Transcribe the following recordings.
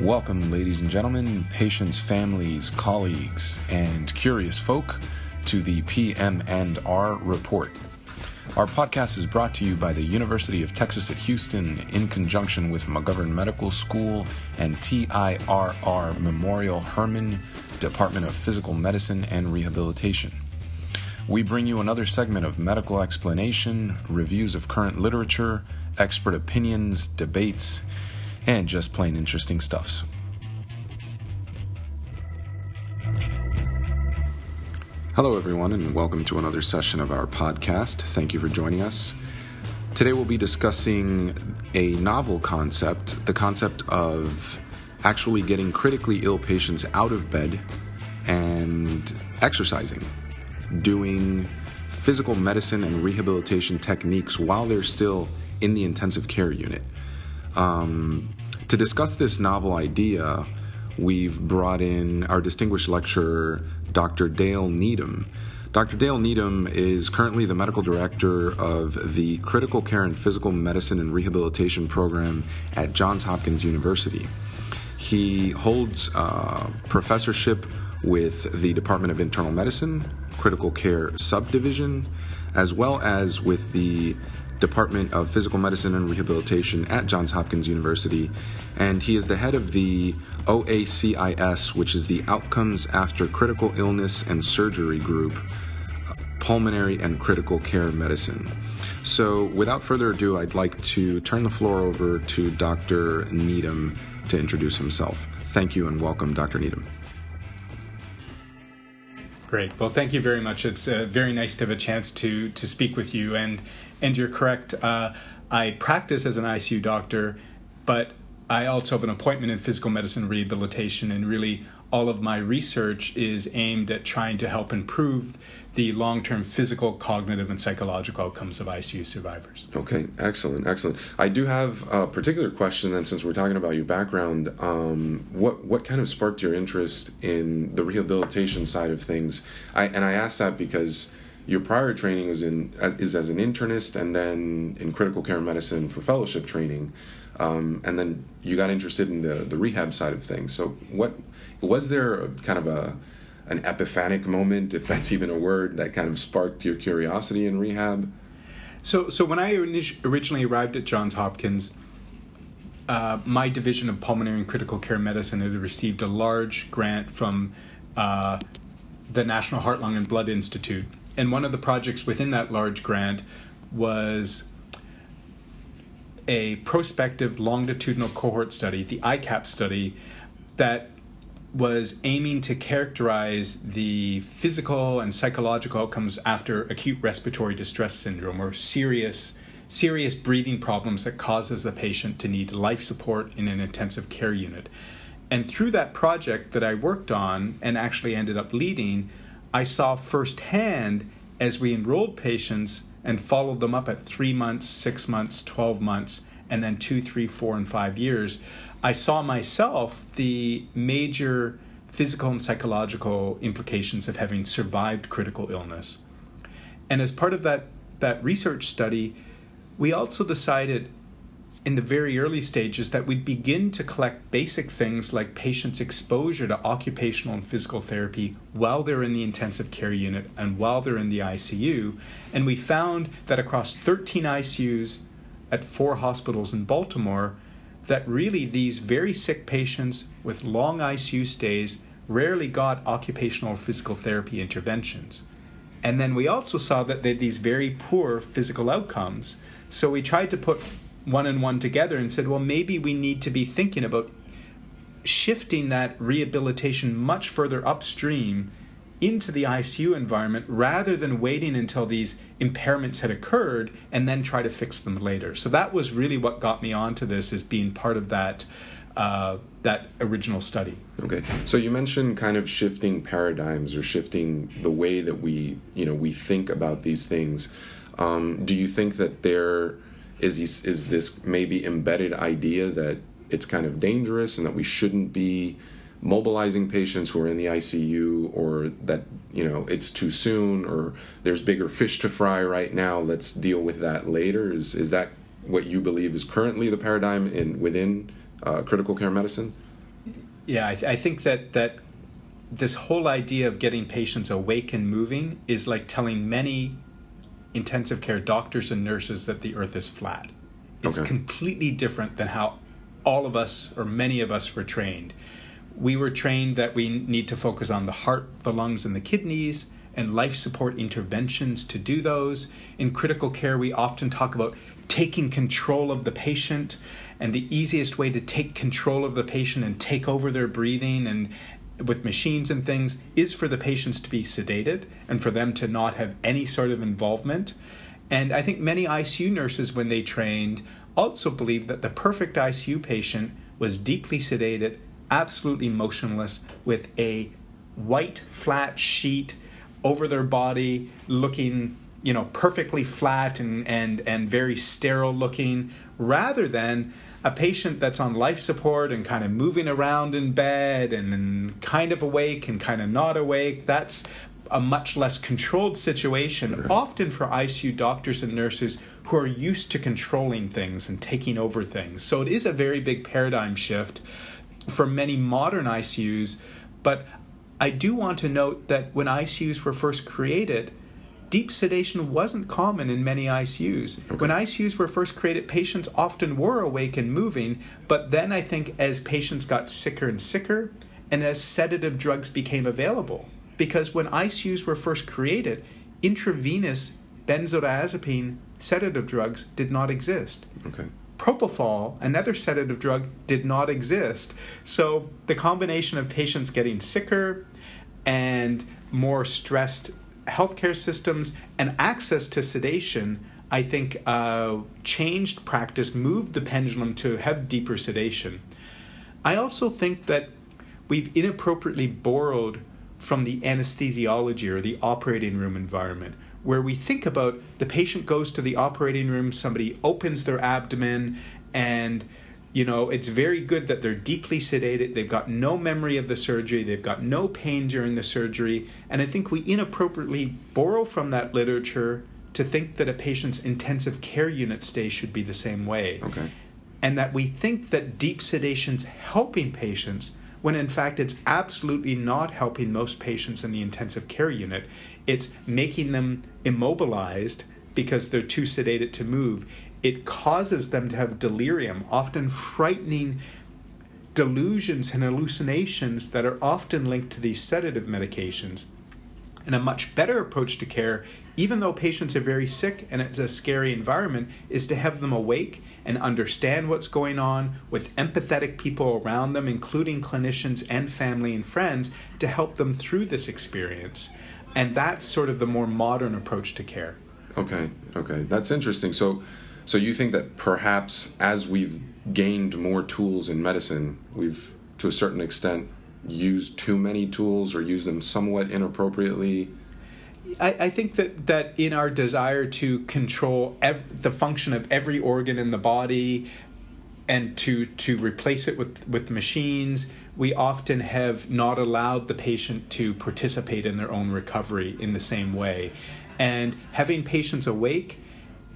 Welcome, ladies and gentlemen, patients, families, colleagues, and curious folk to the PM&R Report. Our podcast is brought to you by the University of Texas at Houston in conjunction with McGovern Medical School and TIRR Memorial Hermann, Department of Physical Medicine and Rehabilitation. We bring you another segment of medical explanation, reviews of current literature, expert opinions, debates, and just plain interesting stuffs. Hello everyone, and welcome to another session of our podcast. Thank you for joining us. Today we'll be discussing a novel concept, the concept of actually getting critically ill patients out of bed and exercising, doing physical medicine and rehabilitation techniques while they're still in the intensive care unit. To discuss this novel idea, we've brought in our distinguished lecturer, Dr. Dale Needham. Dr. Dale Needham is currently the medical director of the Critical Care and Physical Medicine and Rehabilitation program at Johns Hopkins University. He holds a professorship with the Department of Internal Medicine, Critical Care Subdivision, as well as with the Department of Physical Medicine and Rehabilitation at Johns Hopkins University, and he is the head of the OACIS, which is the Outcomes After Critical Illness and Surgery Group, Pulmonary and Critical Care Medicine. So without further ado, I'd like to turn the floor over to Dr. Needham to introduce himself. Thank you and welcome, Dr. Needham. Great. Well, thank you very much. It's very nice to have a chance to speak with you. And you're correct. I practice as an ICU doctor, but I also have an appointment in physical medicine rehabilitation, and really all of my research is aimed at trying to help improve the long-term physical, cognitive, and psychological outcomes of ICU survivors. Okay, excellent, excellent. I do have a particular question then, since we're talking about your background. What kind of sparked your interest in the rehabilitation side of things? I ask that because your prior training is as an internist, and then in critical care medicine for fellowship training, and then you got interested in the rehab side of things. So what was there an epiphanic moment, if that's even a word, that kind of sparked your curiosity in rehab? So when I originally arrived at Johns Hopkins, my division of pulmonary and critical care medicine had received a large grant from the National Heart, Lung, and Blood Institute. And one of the projects within that large grant was a prospective longitudinal cohort study, the ICAP study, that was aiming to characterize the physical and psychological outcomes after acute respiratory distress syndrome, or serious breathing problems that causes the patient to need life support in an intensive care unit. And through that project that I worked on and actually ended up leading, I saw firsthand, as we enrolled patients and followed them up at 3 months, 6 months, 12 months, and then 2, 3, 4, and 5 years, I saw myself the major physical and psychological implications of having survived critical illness. And as part of that research study, we also decided in the very early stages that we'd begin to collect basic things like patients' exposure to occupational and physical therapy while they're in the intensive care unit and while they're in the ICU. And we found that across 13 ICUs at 4 hospitals in Baltimore, that really these very sick patients with long ICU stays rarely got occupational or physical therapy interventions. And then we also saw that they had these very poor physical outcomes. So we tried to put one and one together and said, well, maybe we need to be thinking about shifting that rehabilitation much further upstream into the ICU environment rather than waiting until these impairments had occurred and then try to fix them later. So that was really what got me onto this, as being part of that original study. Okay. So you mentioned kind of shifting paradigms or shifting the way that we think about these things. Do you think that there is this maybe embedded idea that it's kind of dangerous and that we shouldn't be mobilizing patients who are in the ICU, or that, it's too soon, or there's bigger fish to fry right now, let's deal with that later? Is that what you believe is currently the paradigm within critical care medicine? Yeah, I think that this whole idea of getting patients awake and moving is like telling many intensive care doctors and nurses that the earth is flat. It's completely different than how all of us or many of us were trained. We were trained that we need to focus on the heart, the lungs, and the kidneys, and life support interventions to do those. In critical care, we often talk about taking control of the patient, and the easiest way to take control of the patient and take over their breathing and with machines and things is for the patients to be sedated and for them to not have any sort of involvement. And I think many ICU nurses, when they trained, also believed that the perfect ICU patient was deeply sedated, absolutely motionless, with a white flat sheet over their body, looking, perfectly flat and very sterile looking, rather than a patient that's on life support and kind of moving around in bed and kind of awake and kind of not awake. That's a much less controlled situation, often for ICU doctors and nurses who are used to controlling things and taking over things. So it is a very big paradigm shift for many modern ICUs. But I do want to note that when ICUs were first created, deep sedation wasn't common in many ICUs. Okay. When ICUs were first created, patients often were awake and moving, but then I think as patients got sicker and sicker, and as sedative drugs became available, because when ICUs were first created, intravenous benzodiazepine sedative drugs did not exist. Okay. Propofol, another sedative drug, did not exist. So the combination of patients getting sicker and more stressed healthcare systems and access to sedation, I think, changed practice, moved the pendulum to have deeper sedation. I also think that we've inappropriately borrowed from the anesthesiology or the operating room environment, where we think about the patient goes to the operating room, somebody opens their abdomen, and it's very good that they're deeply sedated, they've got no memory of the surgery, they've got no pain during the surgery, and I think we inappropriately borrow from that literature to think that a patient's intensive care unit stay should be the same way. Okay. And that we think that deep sedation's helping patients, when in fact it's absolutely not helping most patients in the intensive care unit. It's making them immobilized because they're too sedated to move. It causes them to have delirium, often frightening delusions and hallucinations that are often linked to these sedative medications. And a much better approach to care, even though patients are very sick and it's a scary environment, is to have them awake and understand what's going on with empathetic people around them, including clinicians and family and friends, to help them through this experience. And that's sort of the more modern approach to care. Okay. That's interesting. So you think that perhaps as we've gained more tools in medicine, we've, to a certain extent, used too many tools or used them somewhat inappropriately? I think that in our desire to control the function of every organ in the body and to replace it with machines, we often have not allowed the patient to participate in their own recovery in the same way. And having patients awake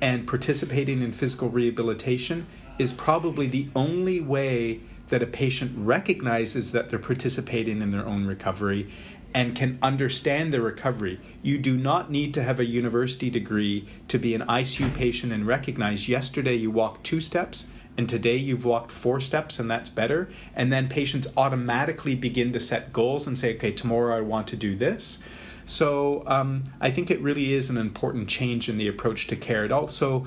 and participating in physical rehabilitation is probably the only way that a patient recognizes that they're participating in their own recovery and can understand the recovery. You do not need to have a university degree to be an ICU patient and recognize yesterday you walked 2 steps and today you've walked 4 steps and that's better. And then patients automatically begin to set goals and say, okay, tomorrow I want to do this. So I think it really is an important change in the approach to care. It also,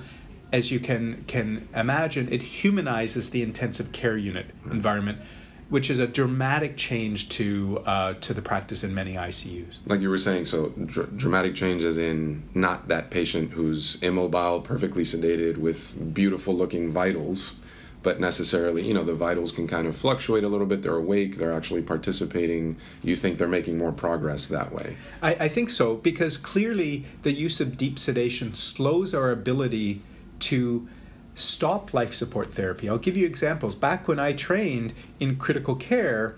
as you can imagine, it humanizes the intensive care unit environment, which is a dramatic change to the practice in many ICUs. Like you were saying, so dramatic change as in not that patient who's immobile, perfectly sedated with beautiful looking vitals, but necessarily, the vitals can kind of fluctuate a little bit. They're awake, they're actually participating. You think they're making more progress that way? I think so, because clearly the use of deep sedation slows our ability to stop life support therapy. I'll give you examples. Back when I trained in critical care,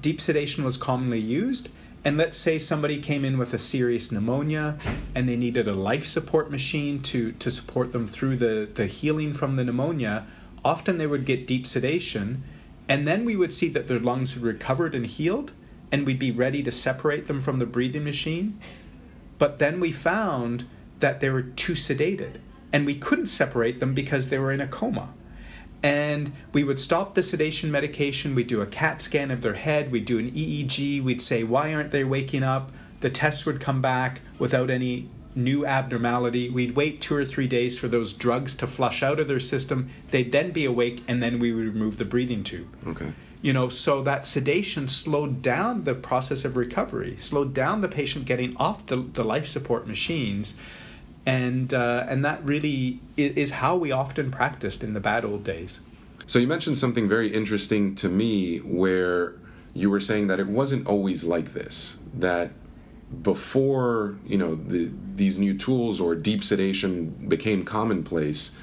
deep sedation was commonly used. And let's say somebody came in with a serious pneumonia and they needed a life support machine to support them through the healing from the pneumonia. Often they would get deep sedation And then we would see that their lungs had recovered and healed, and we'd be ready to separate them from the breathing machine. But then we found that they were too sedated, and we couldn't separate them because they were in a coma. And we would stop the sedation medication, we'd do a CAT scan of their head, we'd do an EEG, we'd say, why aren't they waking up? The tests would come back without any new abnormality. We'd wait 2 or 3 days for those drugs to flush out of their system. They'd then be awake, and then we would remove the breathing tube. Okay. You know, so that sedation slowed down the process of recovery, slowed down the patient getting off the life support machines. And that really is how we often practiced in the bad old days. So you mentioned something very interesting to me where you were saying that it wasn't always like this, that before, you know, these new tools or deep sedation became commonplace,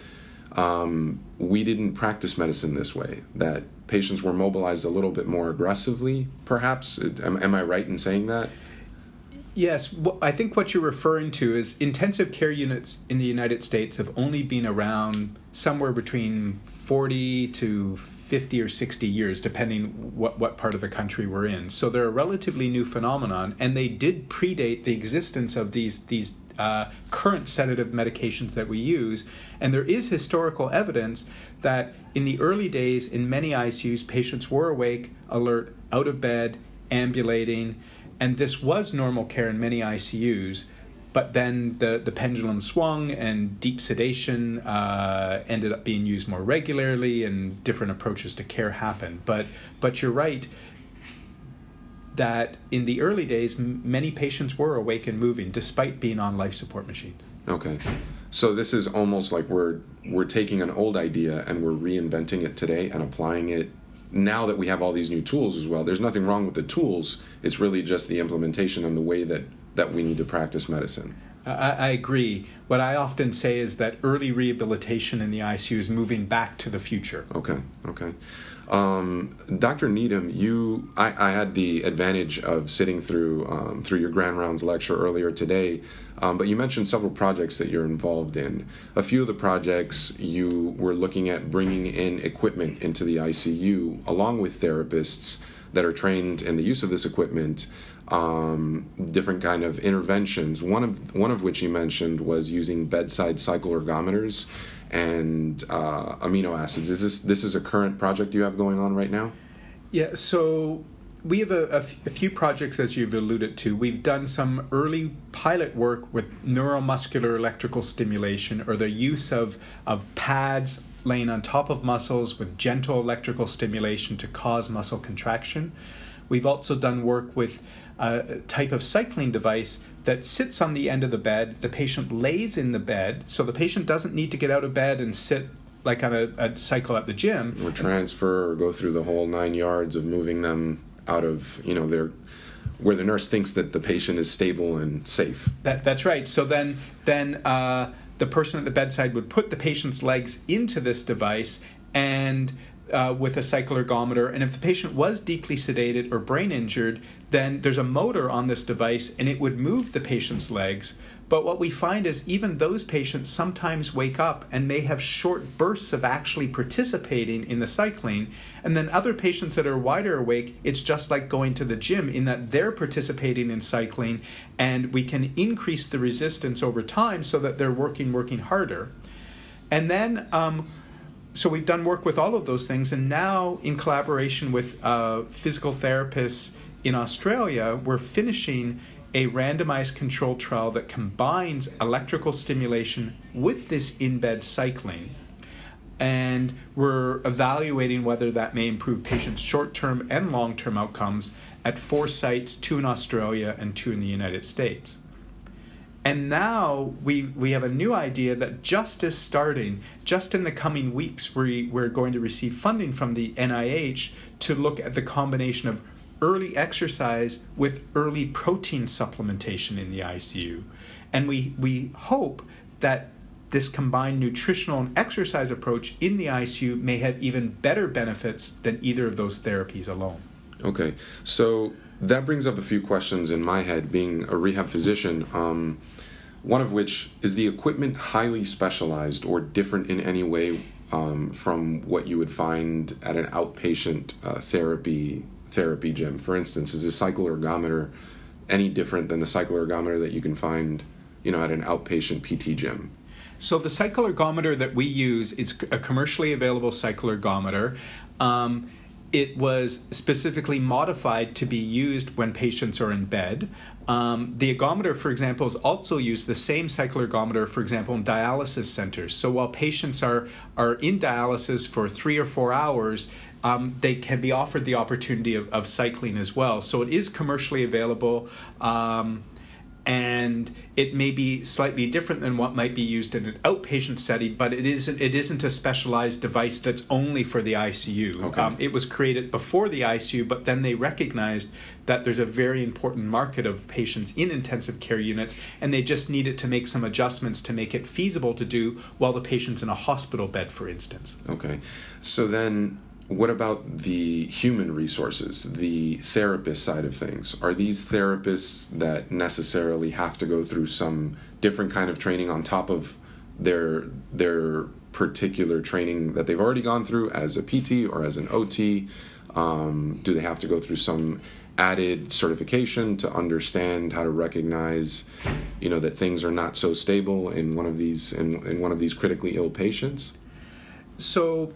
we didn't practice medicine this way, that patients were mobilized a little bit more aggressively, perhaps. Am I right in saying that? Yes, I think what you're referring to is intensive care units in the United States have only been around somewhere between 40 to 50 or 60 years, depending what part of the country we're in. So they're a relatively new phenomenon, and they did predate the existence of these current sedative medications that we use. And there is historical evidence that in the early days, in many ICUs, patients were awake, alert, out of bed, ambulating. And this was normal care in many ICUs, but then the pendulum swung and deep sedation ended up being used more regularly and different approaches to care happened. But you're right that in the early days, many patients were awake and moving despite being on life support machines. Okay. So this is almost like we're taking an old idea and we're reinventing it today and applying it now that we have all these new tools as well. There's nothing wrong with the tools. It's really just the implementation and the way that we need to practice medicine. I agree. What I often say is that early rehabilitation in the ICU is moving back to the future. Okay. Dr. Needham, I had the advantage of sitting through your Grand Rounds lecture earlier today, but you mentioned several projects that you're involved in. A few of the projects you were looking at bringing in equipment into the ICU, along with therapists that are trained in the use of this equipment, different kind of interventions. One of which you mentioned was using bedside cycle ergometers and amino acids. Is this a current project you have going on right now? Yeah, so we have a few projects, as you've alluded to. We've done some early pilot work with neuromuscular electrical stimulation, or the use of pads laying on top of muscles with gentle electrical stimulation to cause muscle contraction. We've also done work with a type of cycling device that sits on the end of the bed. The patient lays in the bed, so the patient doesn't need to get out of bed and sit like on a cycle at the gym. Or transfer or go through the whole 9 yards of moving them out of, you know, their where the nurse thinks that the patient is stable and safe. That's right. So then the person at the bedside would put the patient's legs into this device and with a cycle ergometer, and if the patient was deeply sedated or brain injured, then there's a motor on this device and it would move the patient's legs. But what we find is even those patients sometimes wake up and may have short bursts of actually participating in the cycling. And then other patients that are wider awake, it's just like going to the gym in that they're participating in cycling, and we can increase the resistance over time so that they're working harder. And then so we've done work with all of those things, and now in collaboration with physical therapists in Australia, we're finishing a randomized control trial that combines electrical stimulation with this in-bed cycling. And we're evaluating whether that may improve patients' short-term and long-term outcomes at 4 sites, 2 in Australia and 2 in the United States. And now we have a new idea that just in the coming weeks, we're going to receive funding from the NIH to look at the combination of early exercise with early protein supplementation in the ICU. And we hope that this combined nutritional and exercise approach in the ICU may have even better benefits than either of those therapies alone. Okay, so that brings up a few questions in my head, being a rehab physician. one of which is the equipment highly specialized or different in any way from what you would find at an outpatient therapy gym. For instance, is a cycloergometer any different than the cycloergometer that you can find, you know, at an outpatient PT gym? So the cycloergometer that we use is a commercially available cycloergometer. It was specifically modified to be used when patients are in bed. The ergometer, for example, is also used, the same cycloergometer, for example, in dialysis centers. So while patients are in dialysis for 3 or 4 hours, they can be offered the opportunity of cycling as well. So it is commercially available, and it may be slightly different than what might be used in an outpatient setting, but it isn't a specialized device that's only for the ICU. Okay. It was created before the ICU, but then they recognized that there's a very important market of patients in intensive care units, and they just needed to make some adjustments to make it feasible to do while the patient's in a hospital bed, for instance. Okay. So then, what about the human resources, the therapist side of things? Are these therapists that necessarily have to go through some different kind of training on top of their particular training that they've already gone through as a PT or as an OT? Do they have to go through some added certification to understand how to recognize, you know, that things are not so stable in one of these in one of these critically ill patients? So,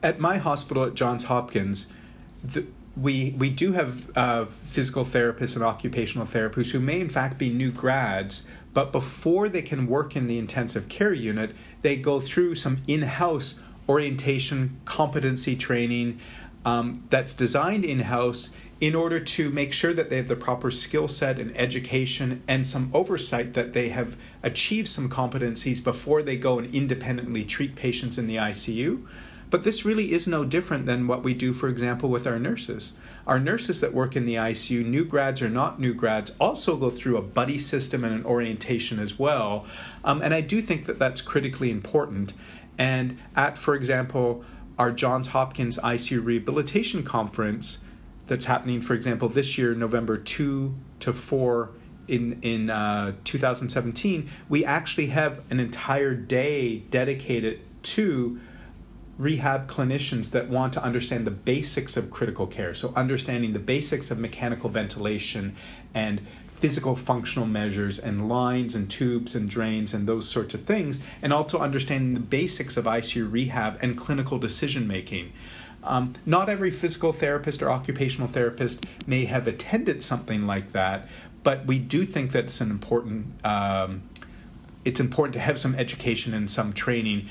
at my hospital at Johns Hopkins, we do have physical therapists and occupational therapists who may in fact be new grads, but before they can work in the intensive care unit, they go through some in-house orientation, competency training that's designed in-house in order to make sure that they have the proper skill set and education and some oversight that they have achieved some competencies before they go and independently treat patients in the ICU. But this really is no different than what we do, for example, with our nurses. Our nurses that work in the ICU, new grads or not new grads, also go through a buddy system and an orientation as well. And I do think that that's critically important. And at, for example, our Johns Hopkins ICU Rehabilitation Conference that's happening, for example, this year, November 2 to 4 in 2017, we actually have an entire day dedicated to rehab clinicians that want to understand the basics of critical care. So understanding the basics of mechanical ventilation and physical functional measures and lines and tubes and drains and those sorts of things, and also understanding the basics of ICU rehab and clinical decision making. Not every physical therapist or occupational therapist may have attended something like that, but we do think that it's an important it's important to have some education and some training,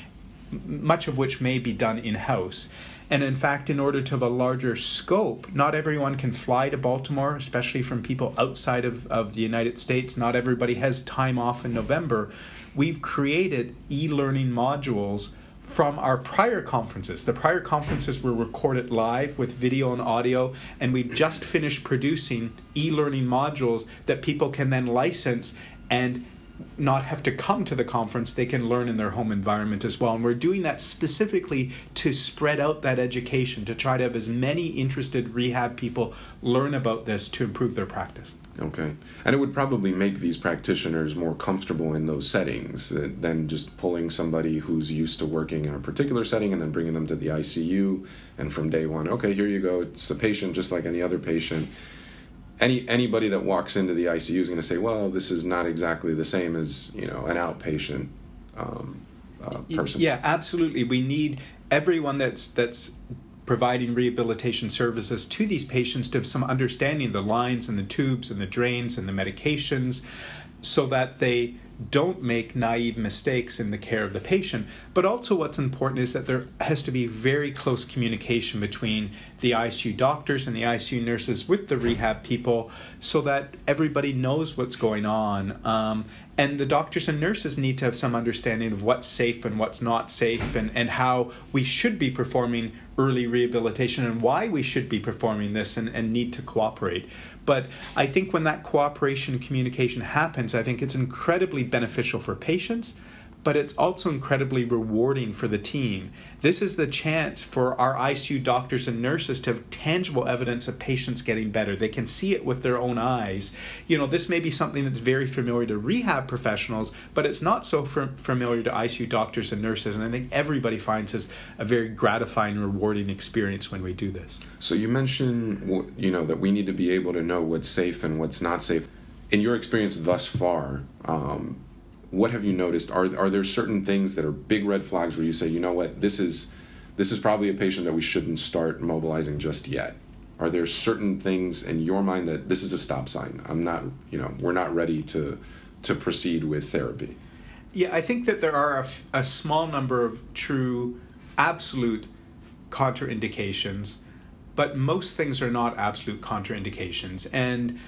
much of which may be done in-house. And in fact, in order to have a larger scope, not everyone can fly to Baltimore, especially from people outside of the United States. Not everybody has time off in November. We've created e-learning modules from our prior conferences. The prior conferences were recorded live with video and audio, and we've just finished producing e-learning modules that people can then license and not have to come to the conference. They can learn in their home environment as well. And we're doing that specifically to spread out that education, to try to have as many interested rehab people learn about this to improve their practice. Okay. And it would probably make these practitioners more comfortable in those settings than just pulling somebody who's used to working in a particular setting and then bringing them to the ICU. And from day one, okay, here you go. It's a patient just like any other patient. Anybody that walks into the ICU is going to say, well, this is not exactly the same as, you know, an outpatient person. Yeah, absolutely. We need everyone that's providing rehabilitation services to these patients to have some understanding of the lines and the tubes and the drains and the medications so that they don't make naive mistakes in the care of the patient. But also what's important is that there has to be very close communication between the ICU doctors and the ICU nurses with the rehab people so that everybody knows what's going on. And the doctors and nurses need to have some understanding of what's safe and what's not safe and how we should be performing early rehabilitation and why we should be performing this and need to cooperate. But I think when that cooperation and communication happens, I think it's incredibly beneficial for patients, but it's also incredibly rewarding for the team. This is the chance for our ICU doctors and nurses to have tangible evidence of patients getting better. They can see it with their own eyes. You know, this may be something that's very familiar to rehab professionals, but it's not so familiar to ICU doctors and nurses. And I think everybody finds this a very gratifying, rewarding experience when we do this. So you mentioned, you know, that we need to be able to know what's safe and what's not safe. In your experience thus far, what have you noticed? Are there certain things that are big red flags where you say, you know what, this is probably a patient that we shouldn't start mobilizing just yet? Are there certain things in your mind that this is a stop sign? I'm not, you know, we're not ready to proceed with therapy. Yeah, I think that there are a small number of true, absolute contraindications, but most things are not absolute contraindications. And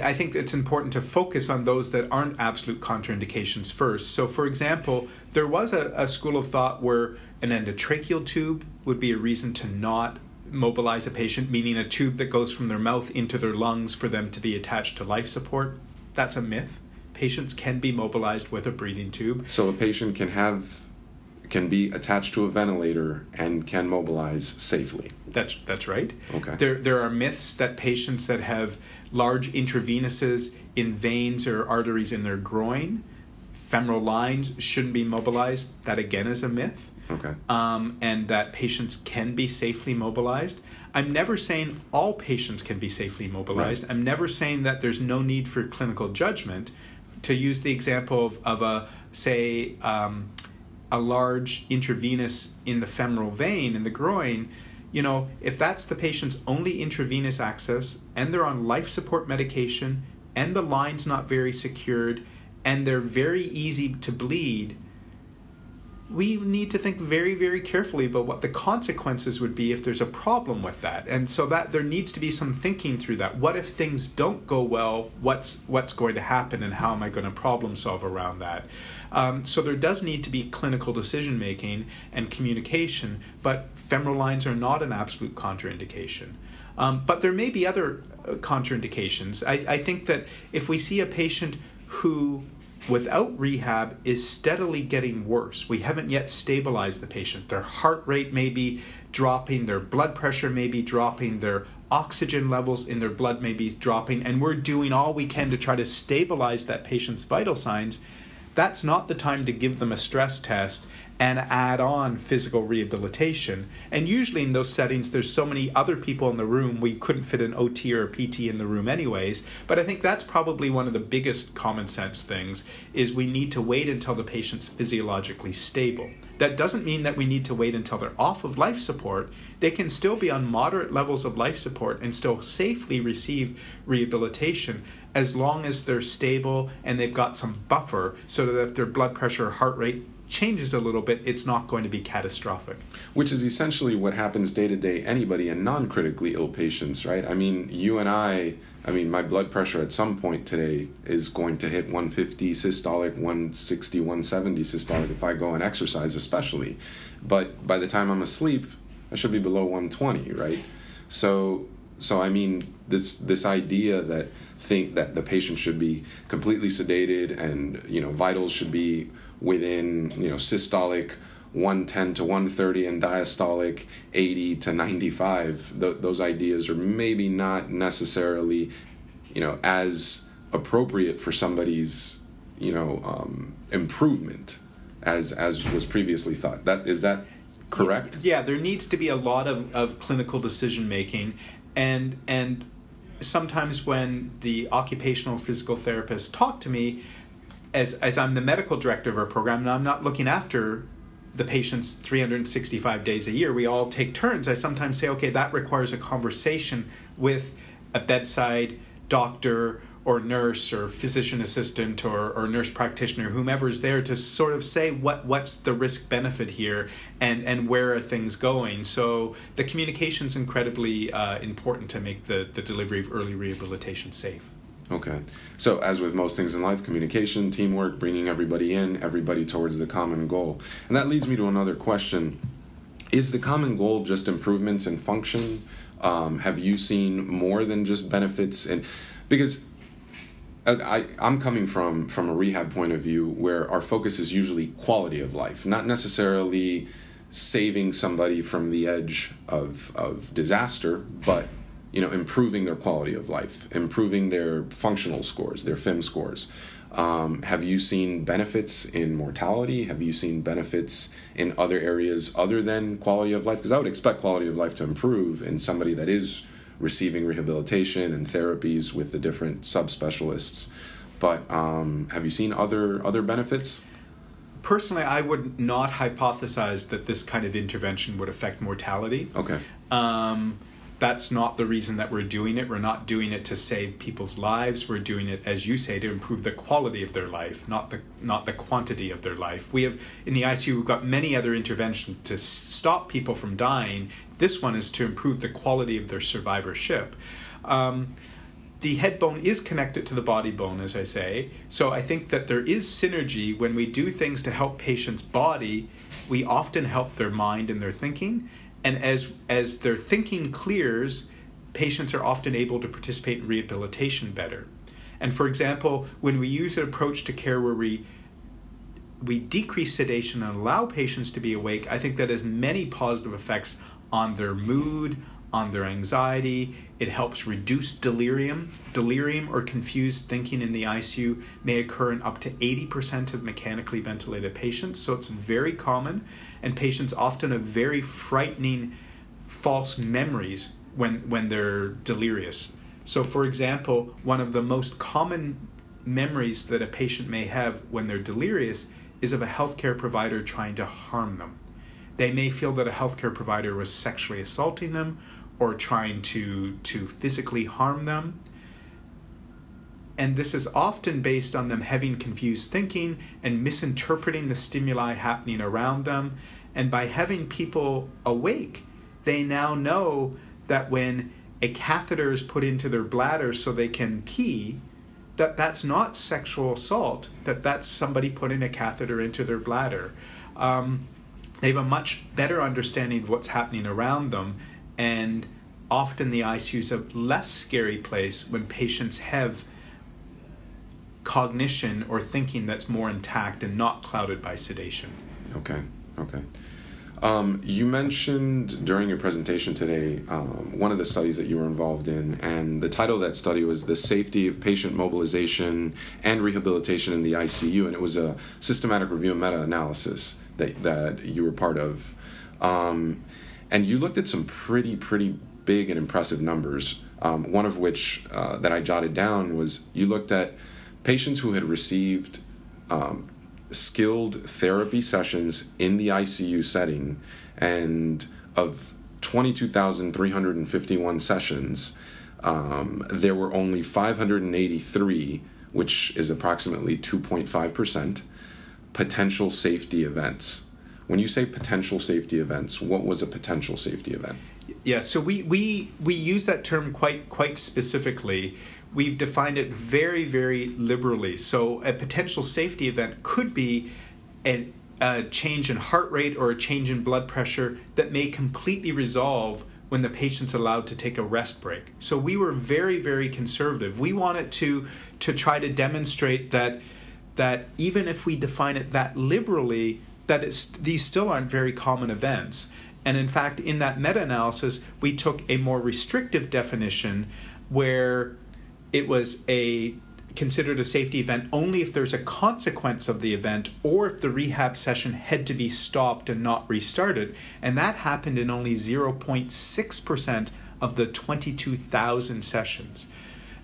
I think it's important to focus on those that aren't absolute contraindications first. So, for example, there was a school of thought where an endotracheal tube would be a reason to not mobilize a patient, meaning a tube that goes from their mouth into their lungs for them to be attached to life support. That's a myth. Patients can be mobilized with a breathing tube. So a patient can be attached to a ventilator and can mobilize safely. That's right. Okay. There are myths that patients that have large intravenuses in veins or arteries in their groin, femoral lines, shouldn't be mobilized. That again is a myth. Okay. And that patients can be safely mobilized. I'm never saying all patients can be safely mobilized. Right. I'm never saying that there's no need for clinical judgment. To use the example of a large intravenous in the femoral vein in the groin, you know, if that's the patient's only intravenous access and they're on life support medication and the line's not very secured and they're very easy to bleed, we need to think very, very carefully about what the consequences would be if there's a problem with that. And so that there needs to be some thinking through that. What if things don't go well? What's going to happen and how am I going to problem solve around that? So there does need to be clinical decision making and communication, but femoral lines are not an absolute contraindication. But there may be other contraindications. I think that if we see a patient who without rehab is steadily getting worse. We haven't yet stabilized the patient. Their heart rate may be dropping, their blood pressure may be dropping, their oxygen levels in their blood may be dropping, and we're doing all we can to try to stabilize that patient's vital signs. That's not the time to give them a stress test and add on physical rehabilitation. And usually in those settings, there's so many other people in the room, we couldn't fit an OT or a PT in the room anyways. But I think that's probably one of the biggest common sense things is we need to wait until the patient's physiologically stable. That doesn't mean that we need to wait until they're off of life support. They can still be on moderate levels of life support and still safely receive rehabilitation as long as they're stable and they've got some buffer so that if their blood pressure or heart rate changes a little bit, it's not going to be catastrophic. Which is essentially what happens day to day, anybody and non-critically ill patients, right? I mean, you and I mean, my blood pressure at some point today is going to hit 150 systolic, 160, 170 systolic if I go and exercise especially. But by the time I'm asleep, I should be below 120, right? So I mean, this idea that the patient should be completely sedated and, you know, vitals should be within, you know, systolic 110 to 130 and diastolic 80 to 95, those ideas are maybe not necessarily, you know, as appropriate for somebody's, you know, improvement as was previously thought. Is that correct? Yeah, there needs to be a lot of clinical decision making and sometimes when the occupational physical therapists talk to me, as I'm the medical director of our program, and I'm not looking after the patients 365 days a year, we all take turns. I sometimes say, okay, that requires a conversation with a bedside doctor or nurse or physician assistant or nurse practitioner, whomever is there to sort of say what's the risk benefit here and where are things going. So the communication's incredibly important to make the delivery of early rehabilitation safe. Okay. So as with most things in life, communication, teamwork, bringing everybody in, everybody towards the common goal. And that leads me to another question. Is the common goal just improvements in function? Have you seen more than just benefits? And because I'm coming from a rehab point of view where our focus is usually quality of life, not necessarily saving somebody from the edge of disaster, but improving their quality of life, improving their functional scores, their FIM scores. Have you seen benefits in mortality? Have you seen benefits in other areas other than quality of life? Because I would expect quality of life to improve in somebody that is receiving rehabilitation and therapies with the different subspecialists. But have you seen other benefits? Personally, I would not hypothesize that this kind of intervention would affect mortality. Okay. That's not the reason that we're doing it. We're not doing it to save people's lives. We're doing it, as you say, to improve the quality of their life, not the quantity of their life. We have, in the ICU, we've got many other interventions to stop people from dying. This one is to improve the quality of their survivorship. The head bone is connected to the body bone, as I say. So I think that there is synergy. When we do things to help patients' body, we often help their mind and their thinking. And as their thinking clears, patients are often able to participate in rehabilitation better. And for example, when we use an approach to care where we decrease sedation and allow patients to be awake, I think that has many positive effects on their mood, on their anxiety. It helps reduce delirium. Delirium or confused thinking in the ICU may occur in up to 80% of mechanically ventilated patients, so it's very common. And patients often have very frightening false memories when they're delirious. So for example, one of the most common memories that a patient may have when they're delirious is of a healthcare provider trying to harm them. They may feel that a healthcare provider was sexually assaulting them or trying to physically harm them. And this is often based on them having confused thinking and misinterpreting the stimuli happening around them. And by having people awake, they now know that when a catheter is put into their bladder so they can pee, that that's not sexual assault, that that's somebody putting a catheter into their bladder. They have a much better understanding of what's happening around them. And often the ICU is a less scary place when patients have cognition or thinking that's more intact and not clouded by sedation. Okay. You mentioned during your presentation today one of the studies that you were involved in, and the title of that study was The Safety of Patient Mobilization and Rehabilitation in the ICU, and it was a systematic review and meta-analysis that you were part of. And you looked at some pretty big and impressive numbers, one of which that I jotted down was you looked at patients who had received skilled therapy sessions in the ICU setting, and of 22,351 sessions, there were only 583, which is approximately 2.5%, potential safety events. When you say potential safety events, what was a potential safety event? Yeah, so we use that term quite specifically. We've defined it very, very liberally. So a potential safety event could be a change in heart rate or a change in blood pressure that may completely resolve when the patient's allowed to take a rest break. So we were very, very conservative. We wanted to try to demonstrate that even if we define it that liberally, that these still aren't very common events. And in fact, in that meta-analysis, we took a more restrictive definition where it was considered a safety event only if there's a consequence of the event or if the rehab session had to be stopped and not restarted. And that happened in only 0.6% of the 22,000 sessions.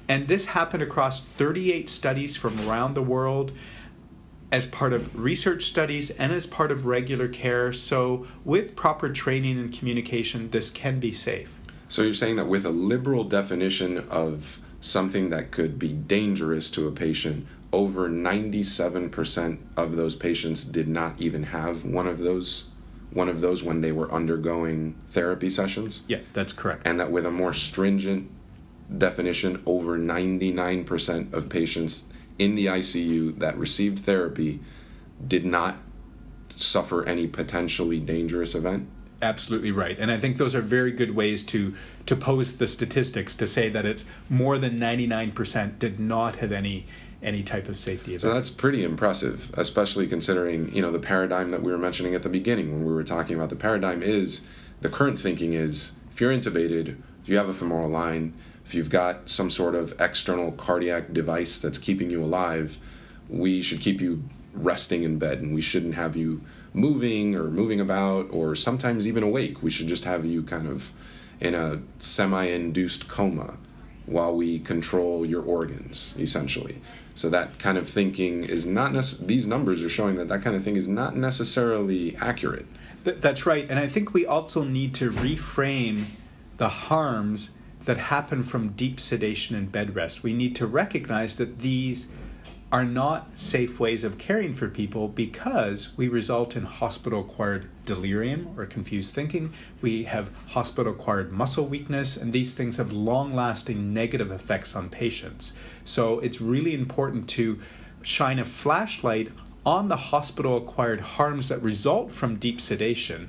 And this happened across 38 studies from around the world, as part of research studies and as part of regular care. So with proper training and communication, this can be safe. So you're saying that with a liberal definition of something that could be dangerous to a patient, over 97% of those patients did not even have one of those when they were undergoing therapy sessions? Yeah, that's correct. And that with a more stringent definition, over 99% of patients in the ICU that received therapy did not suffer any potentially dangerous event? absolutely right. And I think those are very good ways to pose the statistics to say that it's more than 99% did not have any type of safety event. So that's pretty impressive, especially considering, the paradigm that we were mentioning at the beginning when we were talking about the paradigm is, the current thinking is, if you're intubated, if you have a femoral line, if you've got some sort of external cardiac device that's keeping you alive, we should keep you resting in bed and we shouldn't have you moving or moving about or sometimes even awake. We should just have you kind of in a semi-induced coma while we control your organs, essentially. So that kind of thinking is not these numbers are showing that kind of thing is not necessarily accurate. That's right. And I think we also need to reframe the harms that happen from deep sedation and bed rest. We need to recognize that these are not safe ways of caring for people because we result in hospital-acquired delirium or confused thinking. We have hospital-acquired muscle weakness, and these things have long-lasting negative effects on patients. So it's really important to shine a flashlight on the hospital-acquired harms that result from deep sedation.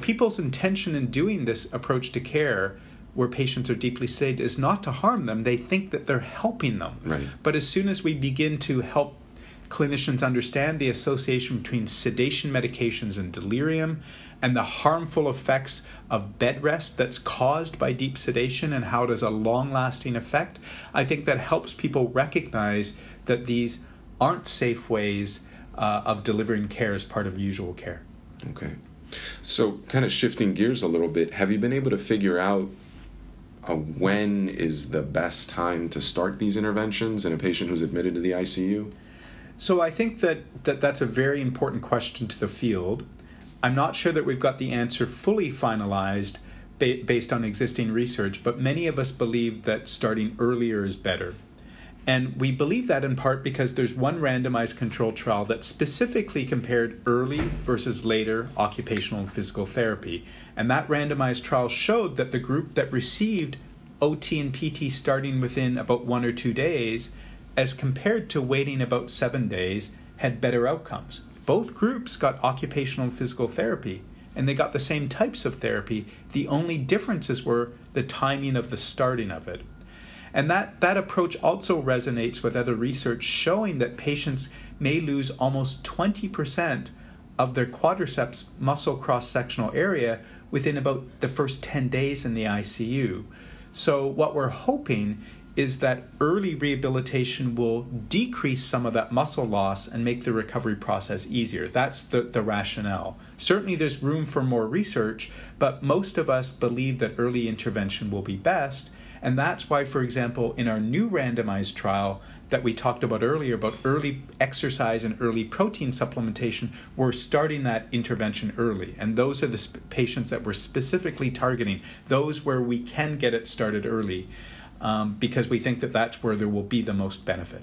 People's intention in doing this approach to care where patients are deeply sedated is not to harm them. They think that they're helping them. Right. But as soon as we begin to help clinicians understand the association between sedation medications and delirium and the harmful effects of bed rest that's caused by deep sedation and how it is a long-lasting effect, I think that helps people recognize that these aren't safe ways of delivering care as part of usual care. Okay. So kind of shifting gears a little bit, have you been able to figure out when is the best time to start these interventions in a patient who's admitted to the ICU? So I think that that's a very important question to the field. I'm not sure that we've got the answer fully finalized based on existing research, but many of us believe that starting earlier is better. And we believe that in part because there's one randomized controlled trial that specifically compared early versus later occupational and physical therapy. And that randomized trial showed that the group that received OT and PT starting within about 1 or 2 days, as compared to waiting about 7 days, had better outcomes. Both groups got occupational and physical therapy, and they got the same types of therapy. The only differences were the timing of the starting of it. And that approach also resonates with other research showing that patients may lose almost 20% of their quadriceps muscle cross-sectional area within about the first 10 days in the ICU. So what we're hoping is that early rehabilitation will decrease some of that muscle loss and make the recovery process easier. That's the rationale. Certainly there's room for more research, but most of us believe that early intervention will be best. And that's why, for example, in our new randomized trial that we talked about earlier, about early exercise and early protein supplementation, we're starting that intervention early. And those are the patients that we're specifically targeting, those where we can get it started early, because we think that that's where there will be the most benefit.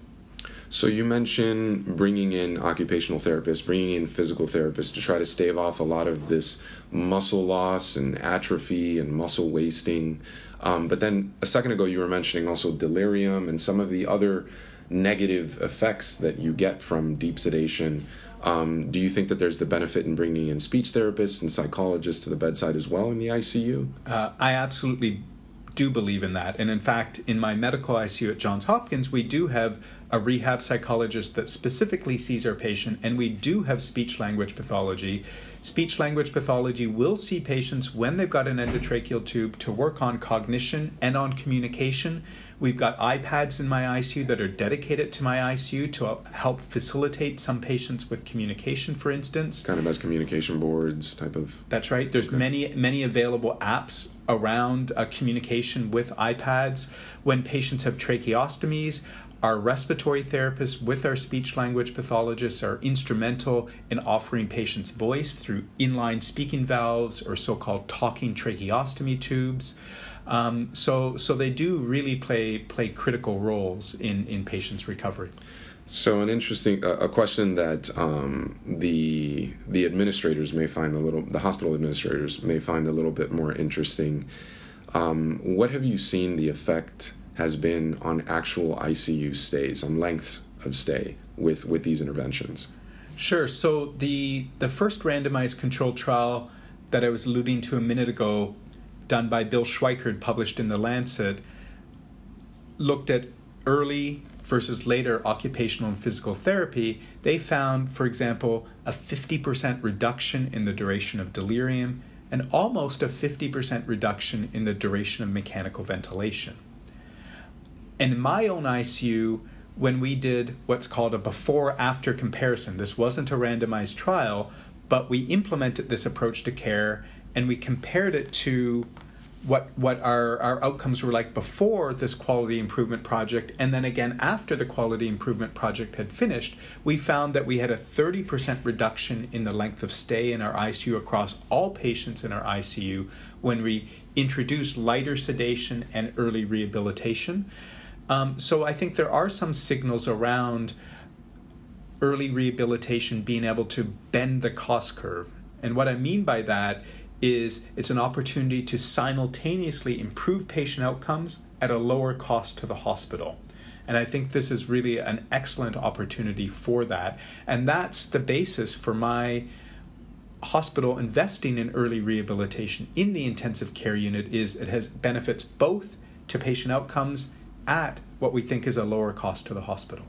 So you mentioned bringing in occupational therapists, bringing in physical therapists to try to stave off a lot of this muscle loss and atrophy and muscle wasting. But then a second ago, you were mentioning also delirium and some of the other negative effects that you get from deep sedation. Do you think that there's the benefit in bringing in speech therapists and psychologists to the bedside as well in the ICU? I absolutely do believe in that. And in fact, in my medical ICU at Johns Hopkins, we do have a rehab psychologist that specifically sees our patient, and we do have speech-language pathology. Speech-language pathology will see patients when they've got an endotracheal tube to work on cognition and on communication. We've got iPads in my ICU that are dedicated to my ICU to help facilitate some patients with communication, for instance. Kind of as communication boards type of... That's right. There's many available apps around communication with iPads. When patients have tracheostomies, our respiratory therapists with our speech-language pathologists are instrumental in offering patients voice through inline speaking valves or so-called talking tracheostomy tubes. So they do really play critical roles in patients' recovery. So an interesting a question that the administrators may find the hospital administrators may find a little bit more interesting. What have you seen the effect has been on actual ICU stays, on length of stay with these interventions? Sure. So the first randomized controlled trial that I was alluding to a minute ago, done by Bill Schweikard, published in The Lancet, looked at early versus later occupational and physical therapy, they found, for example, a 50% reduction in the duration of delirium and almost a 50% reduction in the duration of mechanical ventilation. And in my own ICU, when we did what's called a before-after comparison, this wasn't a randomized trial, but we implemented this approach to care and we compared it to what our outcomes were like before this quality improvement project, and then again after the quality improvement project had finished, we found that we had a 30% reduction in the length of stay in our ICU across all patients in our ICU when we introduced lighter sedation and early rehabilitation. So I think there are some signals around early rehabilitation being able to bend the cost curve. And what I mean by that is it's an opportunity to simultaneously improve patient outcomes at a lower cost to the hospital. And I think this is really an excellent opportunity for that. And that's the basis for my hospital investing in early rehabilitation in the intensive care unit, is it has benefits both to patient outcomes at what we think is a lower cost to the hospital.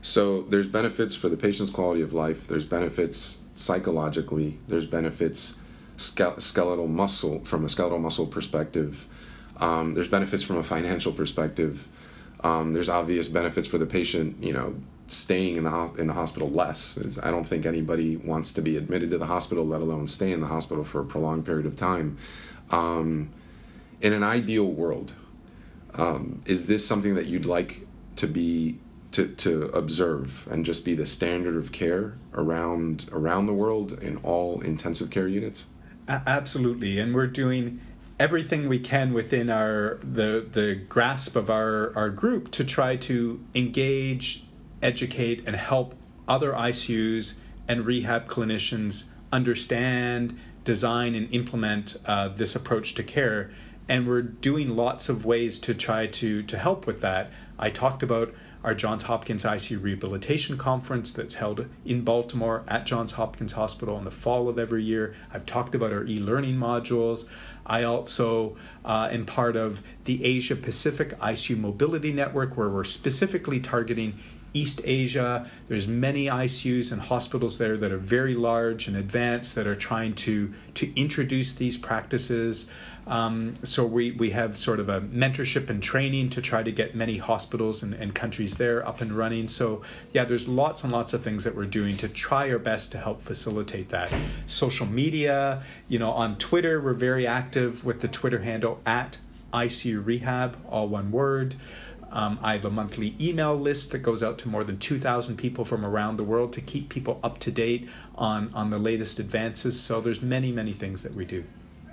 So there's benefits for the patient's quality of life, there's benefits psychologically, there's benefits from a skeletal muscle perspective. There's benefits from a financial perspective. There's obvious benefits for the patient, staying in the hospital less. I don't think anybody wants to be admitted to the hospital, let alone stay in the hospital for a prolonged period of time. In an ideal world, is this something that you'd like to observe and just be the standard of care around the world in all intensive care units? Absolutely, and we're doing everything we can within the grasp of our group to try to engage, educate, and help other ICUs and rehab clinicians understand, design, and implement this approach to care. And we're doing lots of ways to try to help with that. I talked about our Johns Hopkins ICU Rehabilitation Conference that's held in Baltimore at Johns Hopkins Hospital in the fall of every year. I've talked about our e-learning modules. I also am part of the Asia Pacific ICU Mobility Network, where we're specifically targeting East Asia. There's many ICUs and hospitals there that are very large and advanced that are trying to introduce these practices. So we have sort of a mentorship and training to try to get many hospitals and countries there up and running. So yeah, there's lots and lots of things that we're doing to try our best to help facilitate that. Social media, on Twitter, we're very active with the Twitter handle @ICURehab, all one word. I have a monthly email list that goes out to more than 2,000 people from around the world to keep people up to date on the latest advances. So there's many, many things that we do.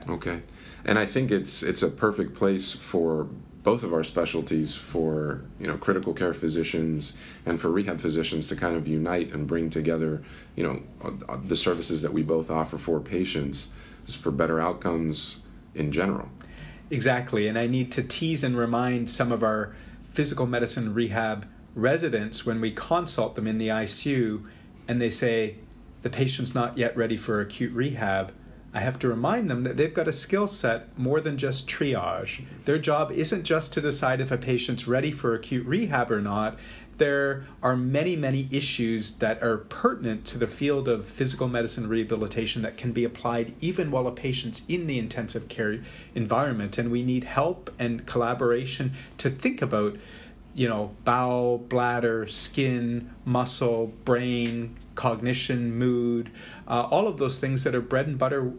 Okay. And I think it's a perfect place for both of our specialties, for critical care physicians and for rehab physicians, to kind of unite and bring together the services that we both offer for patients for better outcomes in general. Exactly. And I need to tease and remind some of our physical medicine rehab residents when we consult them in the ICU and they say, the patient's not yet ready for acute rehab. I have to remind them that they've got a skill set more than just triage. Their job isn't just to decide if a patient's ready for acute rehab or not. There are many, many issues that are pertinent to the field of physical medicine rehabilitation that can be applied even while a patient's in the intensive care environment. And we need help and collaboration to think about, bowel, bladder, skin, muscle, brain, cognition, mood, all of those things that are bread and butter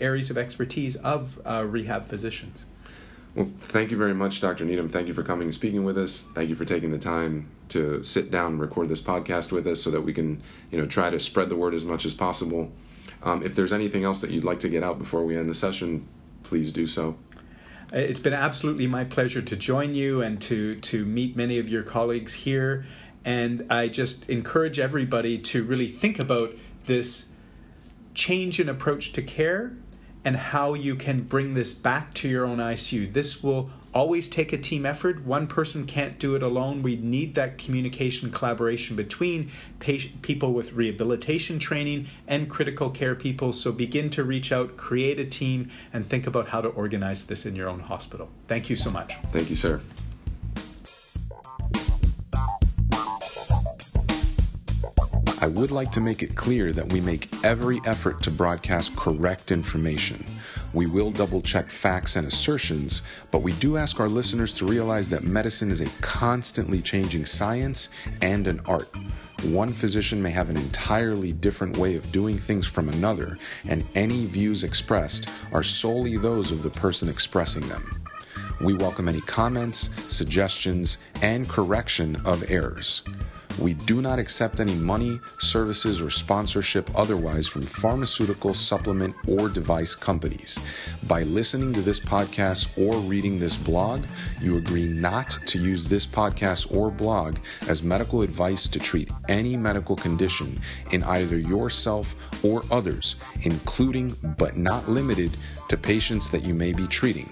areas of expertise of rehab physicians. Well, thank you very much, Dr. Needham. Thank you for coming and speaking with us. Thank you for taking the time to sit down and record this podcast with us so that we can, try to spread the word as much as possible. If there's anything else that you'd like to get out before we end the session, please do so. It's been absolutely my pleasure to join you and to meet many of your colleagues here. And I just encourage everybody to really think about this change in approach to care and how you can bring this back to your own ICU. This will always take a team effort. One person can't do it alone. We need that communication, collaboration between people with rehabilitation training and critical care people. So begin to reach out, create a team, and think about how to organize this in your own hospital. Thank you so much. Thank you, sir. I would like to make it clear that we make every effort to broadcast correct information. We will double-check facts and assertions, but we do ask our listeners to realize that medicine is a constantly changing science and an art. One physician may have an entirely different way of doing things from another, and any views expressed are solely those of the person expressing them. We welcome any comments, suggestions, and correction of errors. We do not accept any money, services, or sponsorship otherwise from pharmaceutical, supplement, or device companies. By listening to this podcast or reading this blog, you agree not to use this podcast or blog as medical advice to treat any medical condition in either yourself or others, including but not limited to patients that you may be treating.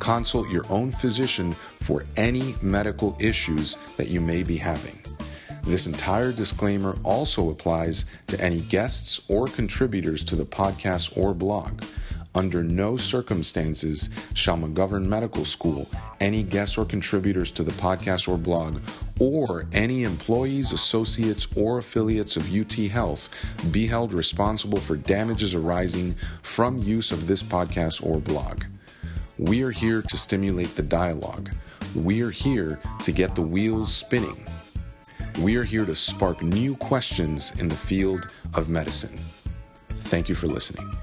Consult your own physician for any medical issues that you may be having. This entire disclaimer also applies to any guests or contributors to the podcast or blog. Under no circumstances shall McGovern Medical School, any guests or contributors to the podcast or blog, or any employees, associates, or affiliates of UTHealth be held responsible for damages arising from use of this podcast or blog. We are here to stimulate the dialogue. We are here to get the wheels spinning. We are here to spark new questions in the field of medicine. Thank you for listening.